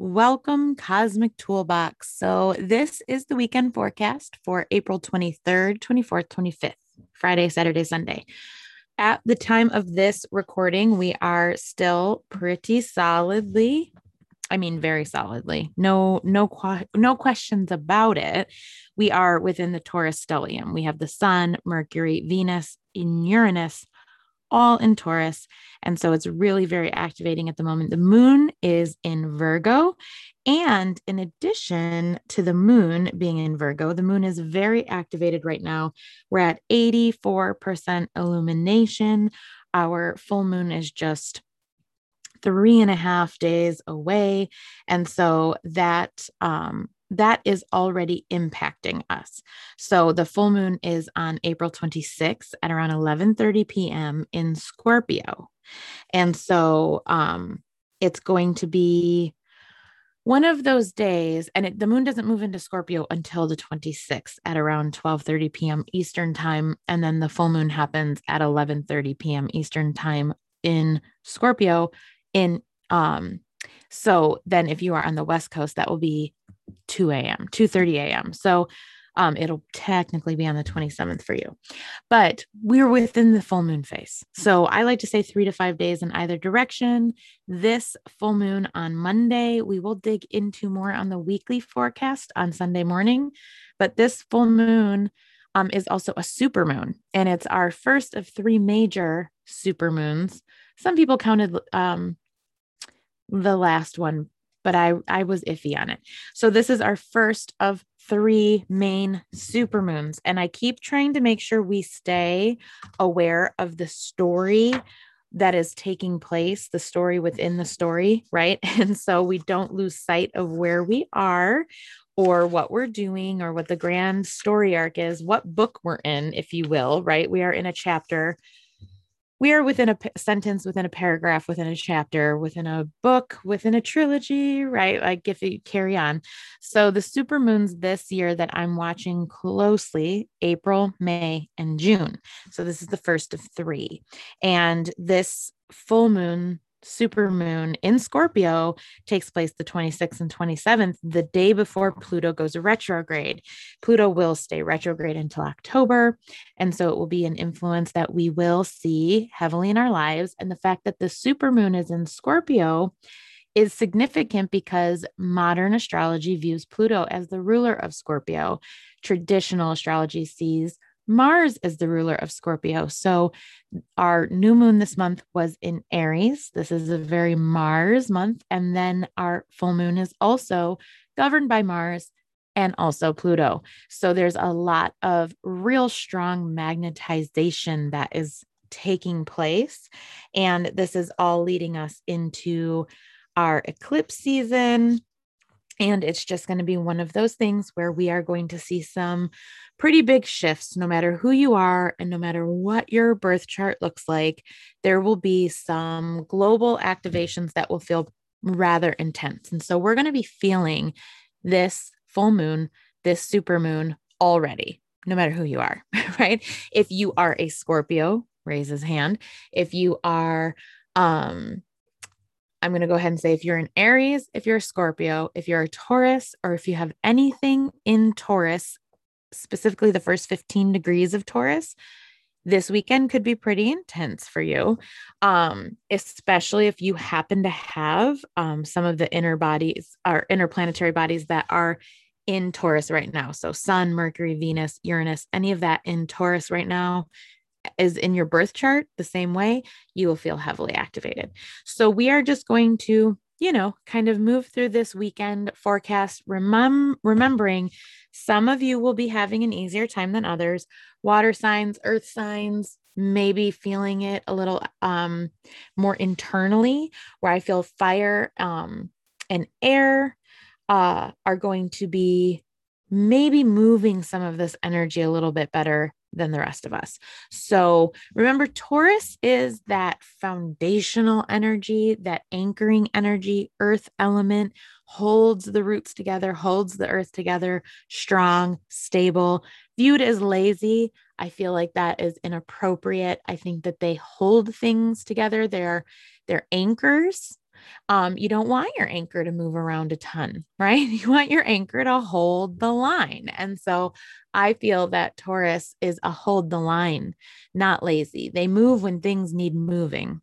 Welcome, Cosmic Toolbox. So this is the weekend forecast for April 23rd, 24th, 25th, Friday, Saturday, Sunday. At the time of this recording, we are still pretty solidly, very solidly, no questions about it. We are within the Taurus stellium. We have the Sun, Mercury, Venus, and Uranus, all in Taurus. And so it's really very activating at the moment. The moon is in Virgo. And in addition to the moon being in Virgo, the moon is very activated right now. We're at 84% illumination. Our full moon is just 3.5 days away. And so that is already impacting us. So the full moon is on April 26th at around 11:30 p.m. in Scorpio. And so it's going to be one of those days, and the moon doesn't move into Scorpio until the 26th at around 12:30 p.m. Eastern time. And then the full moon happens at 11:30 p.m. Eastern time in Scorpio. So then if you are on the West Coast, that will be 2 a.m., 2:30 a.m. So it'll technically be on the 27th for you, but we're within the full moon phase. So I like to say 3 to 5 days in either direction. This full moon on Monday, we will dig into more on the weekly forecast on Sunday morning, but this full moon is also a super moon, and it's our first of 3 major super moons. Some people counted the last one, but I was iffy on it. So this is our first of 3 main supermoons. And I keep trying to make sure we stay aware of the story that is taking place, the story within the story, right? And so we don't lose sight of where we are or what we're doing or what the grand story arc is, what book we're in, if you will, right? We are in a chapter. We are within a sentence, within a paragraph, within a chapter, within a book, within a trilogy, right? Like if you carry on. So the supermoons this year that I'm watching closely, April, May, and June. So this is the first of 3. And this full moon, supermoon in Scorpio takes place the 26th and 27th, the day before Pluto goes retrograde. Pluto will stay retrograde until October. And so it will be an influence that we will see heavily in our lives. And the fact that the supermoon is in Scorpio is significant because modern astrology views Pluto as the ruler of Scorpio. Traditional astrology sees Mars is the ruler of Scorpio. So our new moon this month was in Aries. This is a very Mars month. And then our full moon is also governed by Mars and also Pluto. So there's a lot of real strong magnetization that is taking place. And this is all leading us into our eclipse season. And it's just going to be one of those things where we are going to see some pretty big shifts, no matter who you are and no matter what your birth chart looks like. There will be some global activations that will feel rather intense. And so we're going to be feeling this full moon, this super moon already, no matter who you are, right? If you are a Scorpio, raise his hand. If you are, I'm going to go ahead and say, if you're an Aries, if you're a Scorpio, if you're a Taurus, or if you have anything in Taurus, specifically the first 15 degrees of Taurus, this weekend could be pretty intense for you. Especially if you happen to have, some of the inner bodies or interplanetary bodies that are in Taurus right now. So Sun, Mercury, Venus, Uranus, any of that in Taurus right now is in your birth chart the same way, you will feel heavily activated. So we are just going to, kind of move through this weekend forecast, remembering some of you will be having an easier time than others. Water signs, earth signs, maybe feeling it a little more internally, where I feel fire and air are going to be maybe moving some of this energy a little bit better than the rest of us. So remember, Taurus is that foundational energy, that anchoring energy, earth element, holds the roots together, holds the earth together, strong, stable, viewed as lazy. I feel like that is inappropriate. I think that they hold things together. They're anchors. You don't want your anchor to move around a ton, right? You want your anchor to hold the line. And so I feel that Taurus is a hold the line, not lazy. They move when things need moving,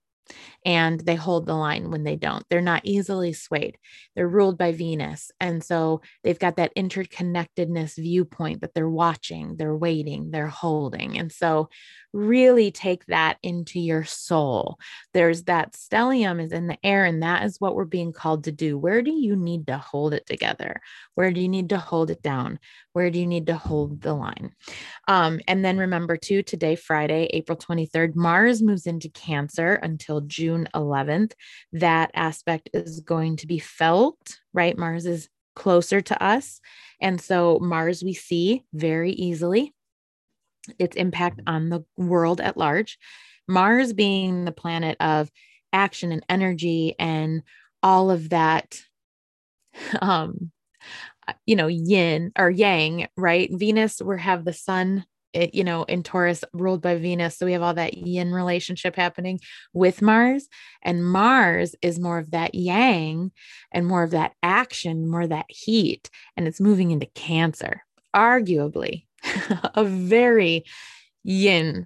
and they hold the line when they don't. They're not easily swayed. They're ruled by Venus. And so they've got that interconnectedness viewpoint that they're watching, they're waiting, they're holding. And so really take that into your soul. There's that stellium is in the air, and that is what we're being called to do. Where do you need to hold it together? Where do you need to hold it down? Where do you need to hold the line? And then remember too, today, Friday, April 23rd, Mars moves into Cancer until June 11th. That aspect is going to be felt, right? Mars is closer to us. And so Mars we see very easily, its impact on the world at large. Mars being the planet of action and energy and all of that, yin or yang, right? Venus, we have the sun, in Taurus, ruled by Venus. So we have all that yin relationship happening with Mars, and Mars is more of that yang and more of that action, more of that heat. And it's moving into Cancer, arguably a very yin,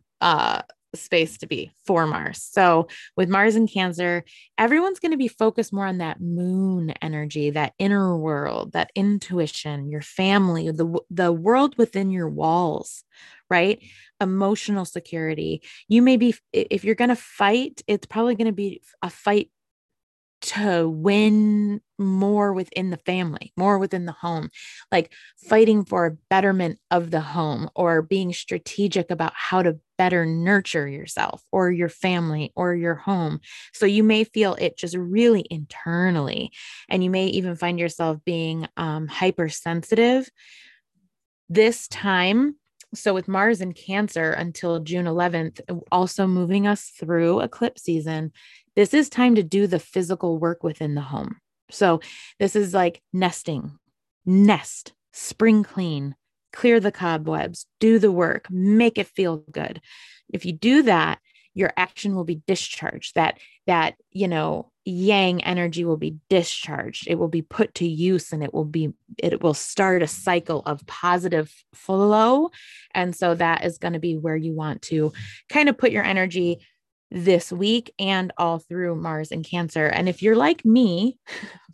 space to be for Mars. So with Mars and Cancer, everyone's going to be focused more on that moon energy, that inner world, that intuition, your family, the world within your walls, right? Emotional security. You may be, if you're going to fight, it's probably going to be a fight to win more within the family, more within the home, like fighting for a betterment of the home, or being strategic about how to better nurture yourself or your family or your home. So you may feel it just really internally, and you may even find yourself being hypersensitive this time. So with Mars in Cancer until June 11th, also moving us through eclipse season, this is time to do the physical work within the home. So this is like nesting, nest, spring clean, clear the cobwebs, do the work, make it feel good. If you do that, your action will be discharged. That yang energy will be discharged. It will be put to use, and it will start a cycle of positive flow. And so that is going to be where you want to kind of put your energy this week and all through Mars and Cancer. And if you're like me,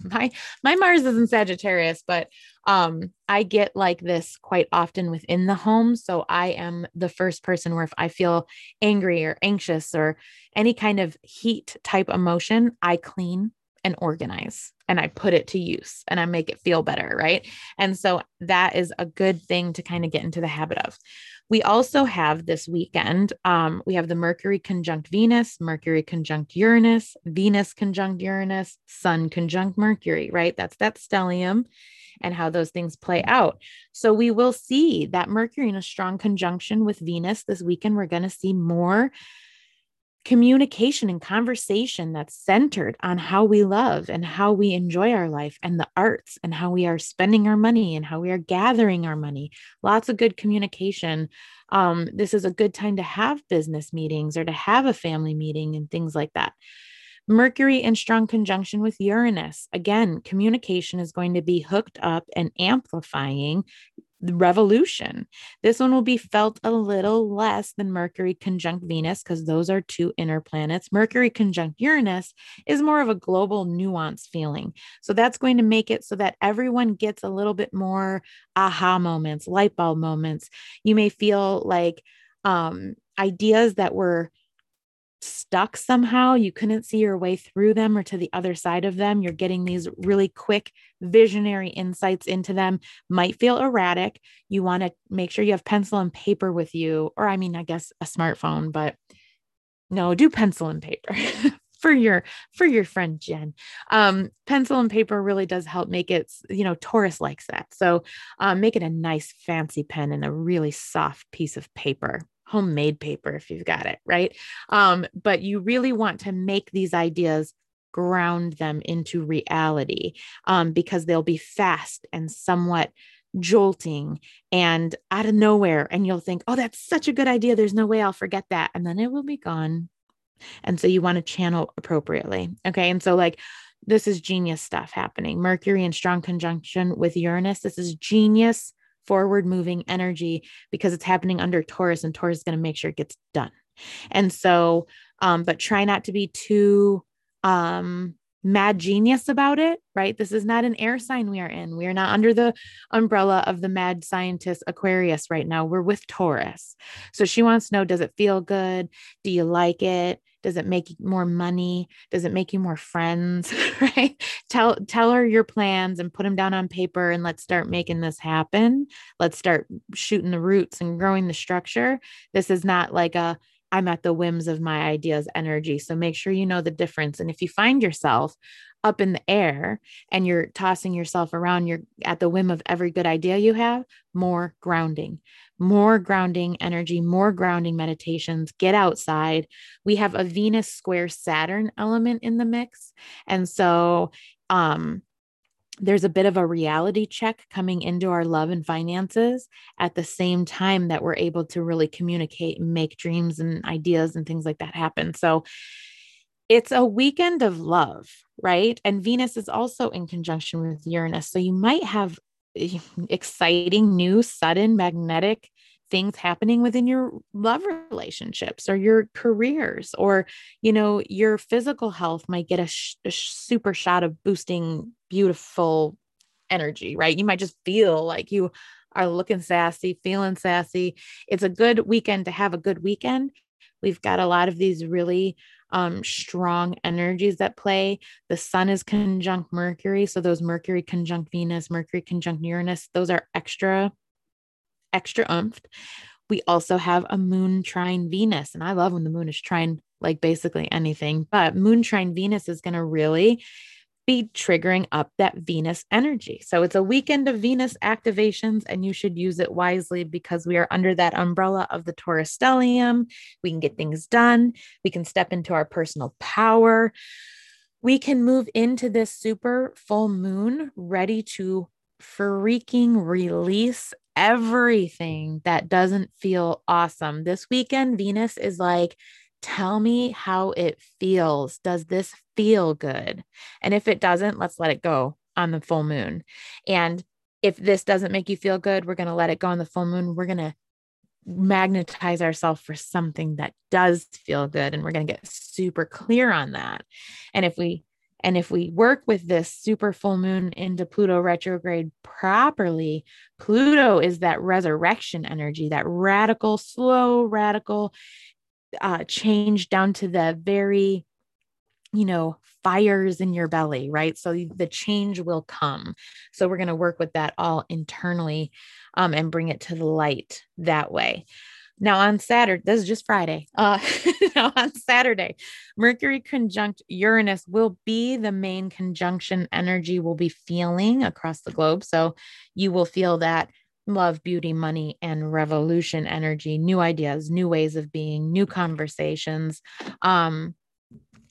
my Mars is in Sagittarius, but I get like this quite often within the home. So I am the first person where if I feel angry or anxious or any kind of heat type emotion, I clean and organize, and I put it to use, and I make it feel better, right? And so that is a good thing to kind of get into the habit of. We also have this weekend, we have the Mercury conjunct Venus, Mercury conjunct Uranus, Venus conjunct Uranus, Sun conjunct Mercury, right? That's that stellium and how those things play out. So we will see that Mercury in a strong conjunction with Venus this weekend. We're going to see more communication and conversation that's centered on how we love and how we enjoy our life and the arts and how we are spending our money and how we are gathering our money. Lots of good communication. This is a good time to have business meetings or to have a family meeting and things like that. Mercury in strong conjunction with Uranus. Again, communication is going to be hooked up and amplifying revolution. This one will be felt a little less than Mercury conjunct Venus, because those are two inner planets. Mercury conjunct Uranus is more of a global nuance feeling. So that's going to make it so that everyone gets a little bit more aha moments, light bulb moments. You may feel like ideas that were stuck somehow, you couldn't see your way through them or to the other side of them. You're getting these really quick visionary insights into them. Might feel erratic. You want to make sure you have pencil and paper with you, or I guess a smartphone, but no, do pencil and paper for your friend, Jen. Pencil and paper really does help make it, Taurus likes that. So make it a nice fancy pen and a really soft piece of paper. Homemade paper if you've got it, right? But you really want to make these ideas, ground them into reality, because they'll be fast and somewhat jolting and out of nowhere. And you'll think, oh, that's such a good idea. There's no way I'll forget that. And then it will be gone. And so you want to channel appropriately. Okay. And so like This is genius stuff happening. Mercury in strong conjunction with Uranus. This is genius, forward moving energy because it's happening under Taurus, and Taurus is going to make sure it gets done. And so, but try not to be too, mad genius about it, right? This is not an air sign we are in. We are not under the umbrella of the mad scientist Aquarius right now. We're with Taurus. So she wants to know, does it feel good? Do you like it? Does it make you more money? Does it make you more friends? Right? Tell her your plans and put them down on paper, and let's start making this happen. Let's start shooting the roots and growing the structure. This is not like a, I'm at the whims of my ideas energy. So make sure you know the difference. And if you find yourself up in the air and you're tossing yourself around, you're at the whim of every good idea you have, more grounding energy, more grounding meditations, get outside. We have a Venus square Saturn element in the mix. And so, there's a bit of a reality check coming into our love and finances at the same time that we're able to really communicate and make dreams and ideas and things like that happen. So it's a weekend of love, right? And Venus is also in conjunction with Uranus. So you might have exciting, new, sudden, magnetic things happening within your love relationships or your careers, or, you know, your physical health might get a super shot of boosting, beautiful energy, right? You might just feel like you are looking sassy, feeling sassy. It's a good weekend to have a good weekend. We've got a lot of these really strong energies that play. The sun is conjunct Mercury. So those Mercury conjunct Venus, Mercury conjunct Uranus, those are extra oomphed. We also have a moon trine Venus. And I love when the moon is trine, like basically anything, but moon trine Venus is going to really be triggering up that Venus energy. So it's a weekend of Venus activations, and you should use it wisely because we are under that umbrella of the Taurus stellium. We can get things done. We can step into our personal power. We can move into this super full moon ready to freaking release everything that doesn't feel awesome. This weekend, Venus is like, tell me how it feels. Does this feel good? And if it doesn't, let's let it go on the full moon. And if this doesn't make you feel good, we're going to let it go on the full moon. We're going to magnetize ourselves for something that does feel good. And we're going to get super clear on that. And if we work with this super full moon into Pluto retrograde properly, Pluto is that resurrection energy, that radical, slow, radical change down to the very, fires in your belly, right? So the change will come. So we're going to work with that all internally and bring it to the light that way. Now on Saturday, this is just Friday. Now on Saturday, Mercury conjunct Uranus will be the main conjunction energy we'll be feeling across the globe. So you will feel that love, beauty, money, and revolution energy, new ideas, new ways of being, new conversations,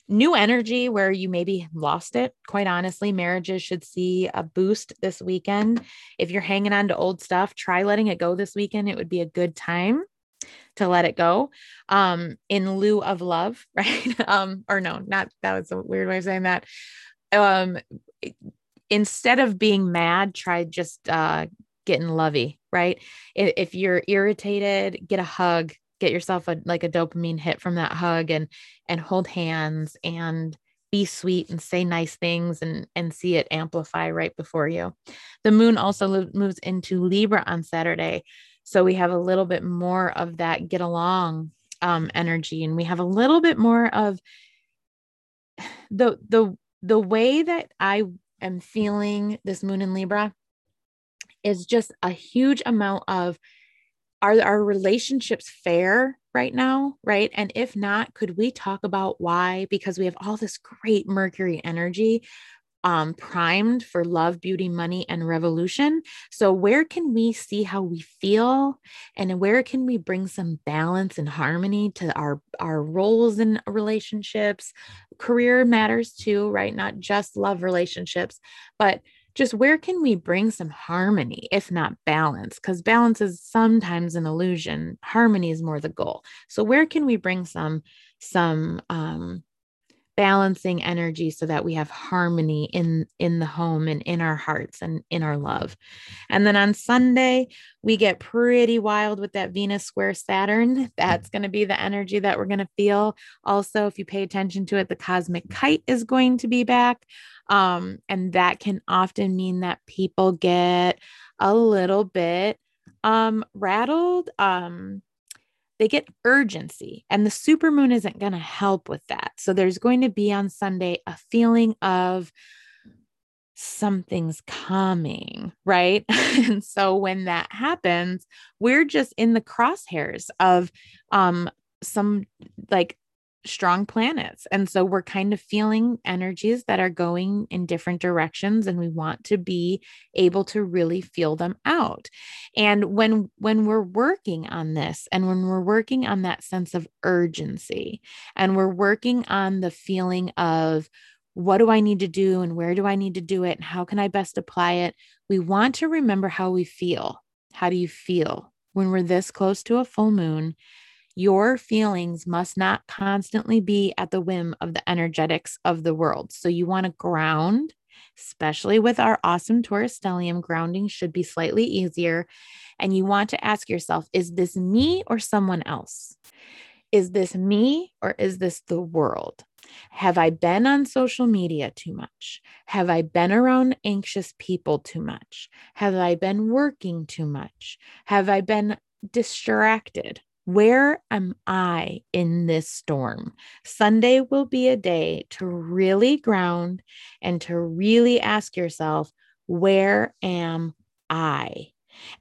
new energy where you maybe lost it. Quite honestly, marriages should see a boost this weekend. If you're hanging on to old stuff, try letting it go this weekend. It would be a good time to let it go, in lieu of love, right? Or no, not, that was a weird way of saying that. Instead of being mad, try just, getting lovey, right? If you're irritated, get a hug, get yourself a dopamine hit from that hug, and hold hands and be sweet and say nice things and see it amplify right before you. The moon also moves into Libra on Saturday. So we have a little bit more of that get along energy, and we have a little bit more of the way that I am feeling this moon in Libra is just a huge amount of, are our relationships fair right now, right? And if not, could we talk about why? Because we have all this great Mercury energy primed for love, beauty, money, and revolution. So where can we see how we feel, and where can we bring some balance and harmony to our roles in relationships? Career matters too, right? Not just love relationships, but just where can we bring some harmony, if not balance? Because balance is sometimes an illusion. Harmony is more the goal. So where can we bring some balancing energy so that we have harmony in the home and in our hearts and in our love. And then on Sunday, we get pretty wild with that Venus square Saturn. That's going to be the energy that we're going to feel. Also, if you pay attention to it, the cosmic kite is going to be back. And that can often mean that people get a little bit rattled. They get urgency, and the supermoon isn't going to help with that. So there's going to be on Sunday a feeling of something's coming, right? And so when that happens, we're just in the crosshairs of some like strong planets. And so we're kind of feeling energies that are going in different directions, and we want to be able to really feel them out. And when we're working on this, and when we're working on that sense of urgency, and we're working on the feeling of what do I need to do and where do I need to do it and how can I best apply it, we want to remember how we feel. How do you feel when we're this close to a full moon? Your feelings must not constantly be at the whim of the energetics of the world. So you want to ground, especially with our awesome Taurus stellium, grounding should be slightly easier. And you want to ask yourself, is this me or someone else? Is this me or is this the world? Have I been on social media too much? Have I been around anxious people too much? Have I been working too much? Have I been distracted? Where am I in this storm? Sunday will be a day to really ground and to really ask yourself, where am I?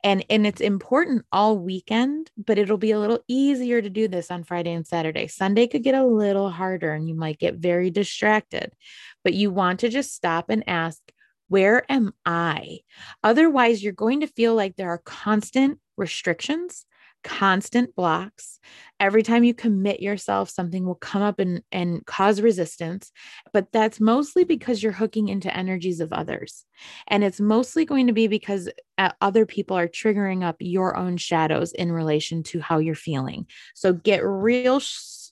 And it's important all weekend, but it'll be a little easier to do this on Friday and Saturday. Sunday could get a little harder and you might get very distracted, but you want to just stop and ask, where am I? Otherwise, you're going to feel like there are constant restrictions, constant blocks. Every time you commit yourself, something will come up and cause resistance, but that's mostly because you're hooking into energies of others. And it's mostly going to be because other people are triggering up your own shadows in relation to how you're feeling. So get real sure.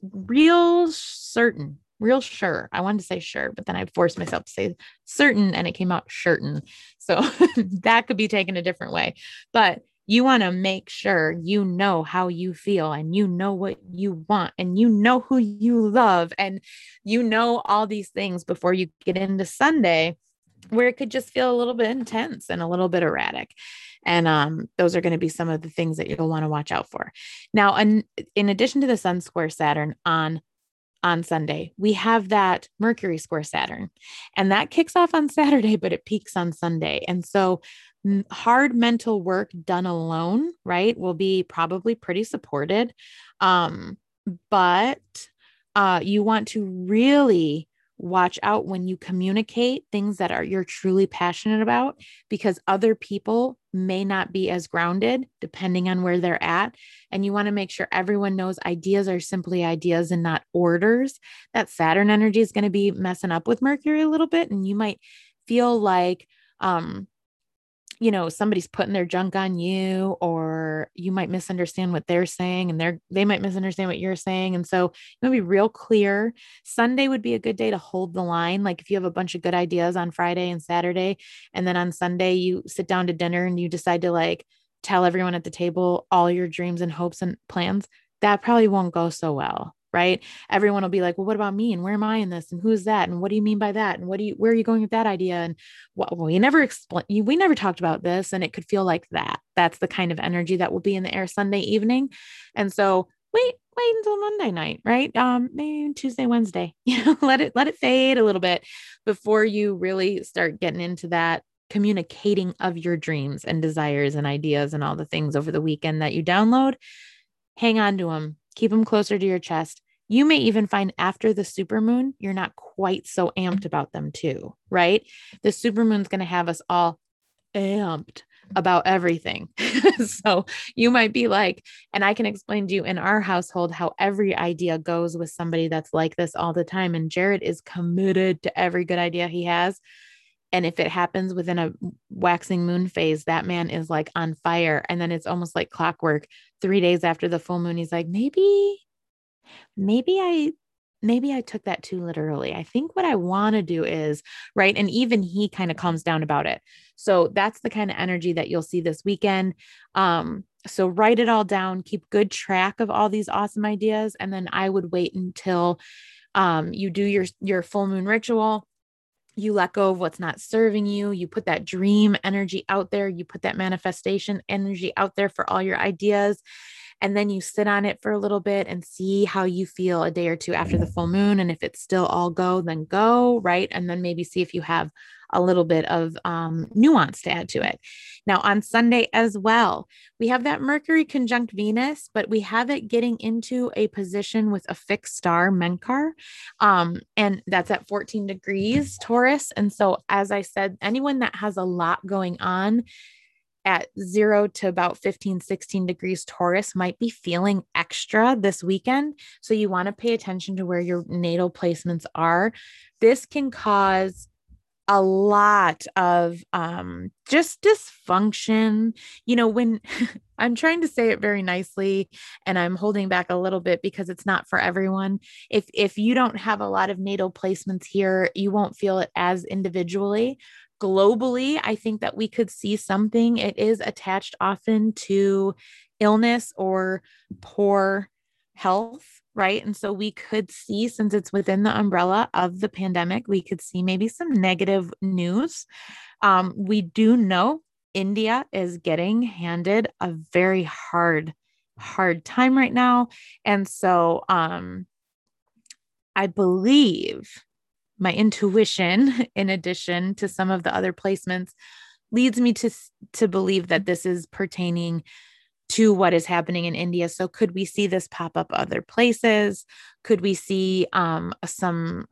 I wanted to say sure, but then I forced myself to say certain and it came out certain. So that could be taken a different way, but you want to make sure you know how you feel and you know what you want and you know who you love and you know all these things before you get into Sunday, where it could just feel a little bit intense and a little bit erratic. And those are going to be some of the things that you'll want to watch out for. Now, in addition to the Sun square Saturn on Sunday, we have that Mercury square Saturn, and that kicks off on Saturday, but it peaks on Sunday. And so hard mental work done alone, right, will be probably pretty supported. But you want to really watch out when you communicate things that you're truly passionate about, because other people may not be as grounded depending on where they're at. And you want to make sure everyone knows ideas are simply ideas and not orders. That Saturn energy is going to be messing up with Mercury a little bit. And you might feel like, somebody's putting their junk on you, or you might misunderstand what they're saying and they might misunderstand what you're saying. And so you want to be real clear. Sunday would be a good day to hold the line. Like if you have a bunch of good ideas on Friday and Saturday, and then on Sunday you sit down to dinner and you decide to like tell everyone at the table all your dreams and hopes and plans, that probably won't go so well. Right? Everyone will be like, well, what about me? And where am I in this? And who's that? And what do you mean by that? And where are you going with that idea? And we never talked about this. And it could feel like that. That's the kind of energy that will be in the air Sunday evening. And so wait until Monday night, right? Maybe Tuesday, Wednesday, let it fade a little bit before you really start getting into that communicating of your dreams and desires and ideas and all the things over the weekend that you download. Hang on to them. Keep them closer to your chest. You may even find after the supermoon, you're not quite so amped about them too, right? The supermoon's going to have us all amped about everything. So you might be like, and I can explain to you in our household how every idea goes with somebody that's like this all the time. And Jared is committed to every good idea he has. And if it happens within a waxing moon phase, that man is like on fire. And then it's almost like clockwork. 3 days after the full moon, he's like, maybe I maybe I took that too literally. I think what I want to do is, right? And even he kind of calms down about it. So that's the kind of energy that you'll see this weekend. So write it all down, keep good track of all these awesome ideas. And then I would wait until, you do your full moon ritual. You let go of what's not serving you. You put that dream energy out there. You put that manifestation energy out there for all your ideas. And then you sit on it for a little bit and see how you feel a day or two after the full moon. And if it's still all go, then go, right? And then maybe see if you have a little bit of nuance to add to it. Now on Sunday as well, we have that Mercury conjunct Venus, but we have it getting into a position with a fixed star, Menkar. And that's at 14 degrees Taurus. And so, as I said, anyone that has a lot going on at 0 to about 15, 16 degrees Taurus might be feeling extra this weekend. So you want to pay attention to where your natal placements are. This can cause a lot of just dysfunction. You know, when I'm trying to say it very nicely and I'm holding back a little bit because it's not for everyone. If you don't have a lot of natal placements here, you won't feel it as individually. Globally, I think that we could see something. It is attached often to illness or poor health. Right. And so we could see, since it's within the umbrella of the pandemic, we could see maybe some negative news. We do know India is getting handed a very hard time right now. And so I believe my intuition, in addition to some of the other placements, leads me to believe that this is pertaining to what is happening in India. So could we see this pop up other places? Could we see some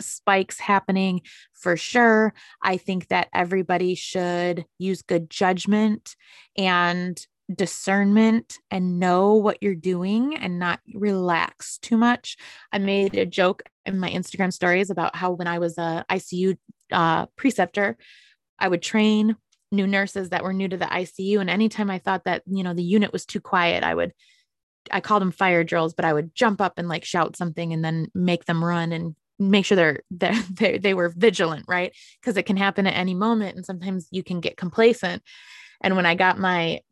spikes happening? For sure. I think that everybody should use good judgment and discernment and know what you're doing and not relax too much. I made a joke in my Instagram stories about how when I was a ICU preceptor, I would train new nurses that were new to the ICU. And anytime I thought that, you know, the unit was too quiet, I called them fire drills, but I would jump up and like shout something and then make them run and make sure they were vigilant, right? Because it can happen at any moment. And sometimes you can get complacent. And when I got my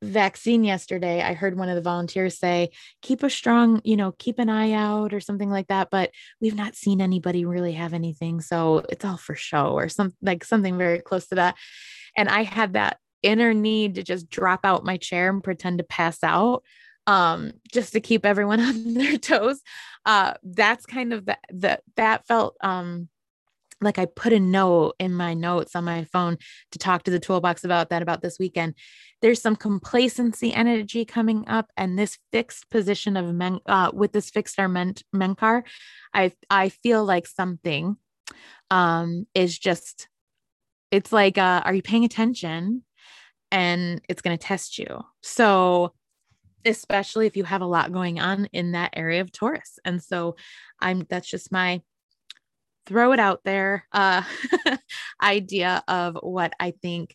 vaccine yesterday, I heard one of the volunteers say, keep an eye out or something like that. But we've not seen anybody really have anything. So it's all for show or something very close to that. And I had that inner need to just drop out my chair and pretend to pass out, just to keep everyone on their toes. That's kind of that felt, like I put a note in my notes on my phone to talk to the toolbox about this weekend. There's some complacency energy coming up, and this fixed position of with this fixed star Menkar, I feel like something is just, it's like, are you paying attention? And it's going to test you. So especially if you have a lot going on in that area of Taurus. And so that's just my throw it out there, idea of what I think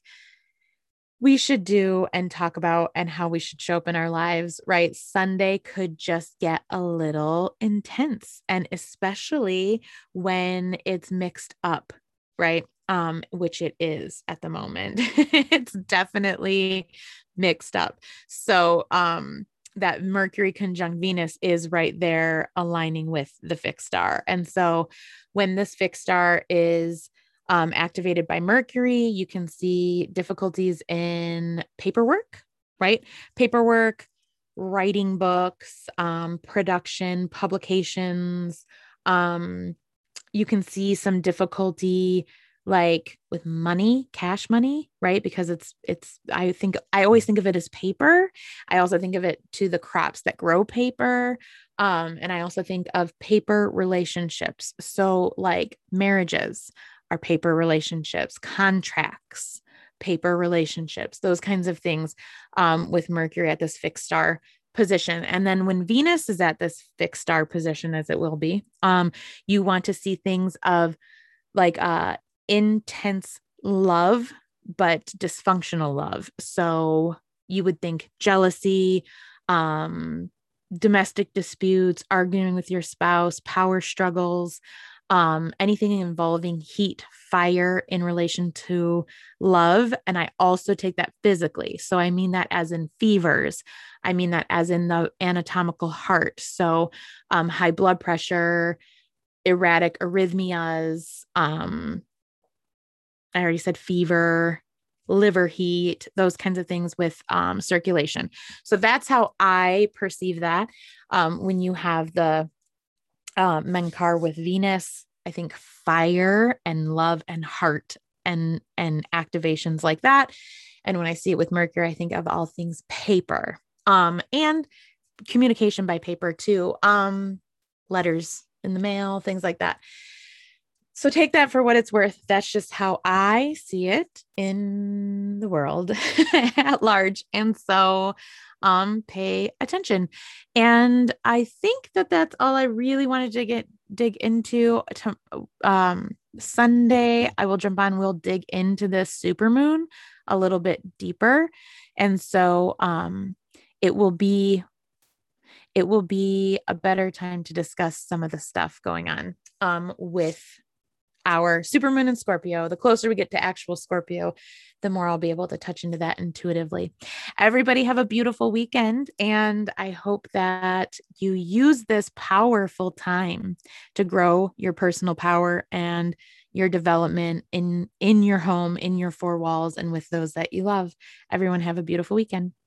we should do and talk about and how we should show up in our lives, right? Sunday could just get a little intense, and especially when it's mixed up, right? Which it is at the moment. It's definitely mixed up. So, that Mercury conjunct Venus is right there aligning with the fixed star. And so when this fixed star is activated by Mercury, you can see difficulties in paperwork, right? Paperwork, writing books, production, publications. You can see some difficulty like with money, cash money, right? Because I always think of it as paper. I also think of it to the crops that grow paper. And I also think of paper relationships. So like marriages are paper relationships, contracts, paper relationships, those kinds of things, with Mercury at this fixed star position. And then when Venus is at this fixed star position, as it will be, you want to see things of like, intense love, but dysfunctional love. So you would think jealousy, domestic disputes, arguing with your spouse, power struggles, anything involving heat, fire in relation to love. And I also take that physically. So I mean that as in fevers. I mean that as in the anatomical heart. So high blood pressure, erratic arrhythmias. I already said fever, liver heat, those kinds of things with circulation. So that's how I perceive that. When you have the Menkar with Venus, I think fire and love and heart and activations like that. And when I see it with Mercury, I think of all things paper, and communication by paper too. Letters in the mail, things like that. So take that for what it's worth. That's just how I see it in the world at large. And so pay attention. And I think that that's all I really wanted to dig into. Sunday, I will jump on. We'll dig into this supermoon a little bit deeper. And so it will be a better time to discuss some of the stuff going on with our supermoon in Scorpio. The closer we get to actual Scorpio, the more I'll be able to touch into that intuitively. Everybody have a beautiful weekend. And I hope that you use this powerful time to grow your personal power and your development in your home, in your four walls, and with those that you love. Everyone have a beautiful weekend.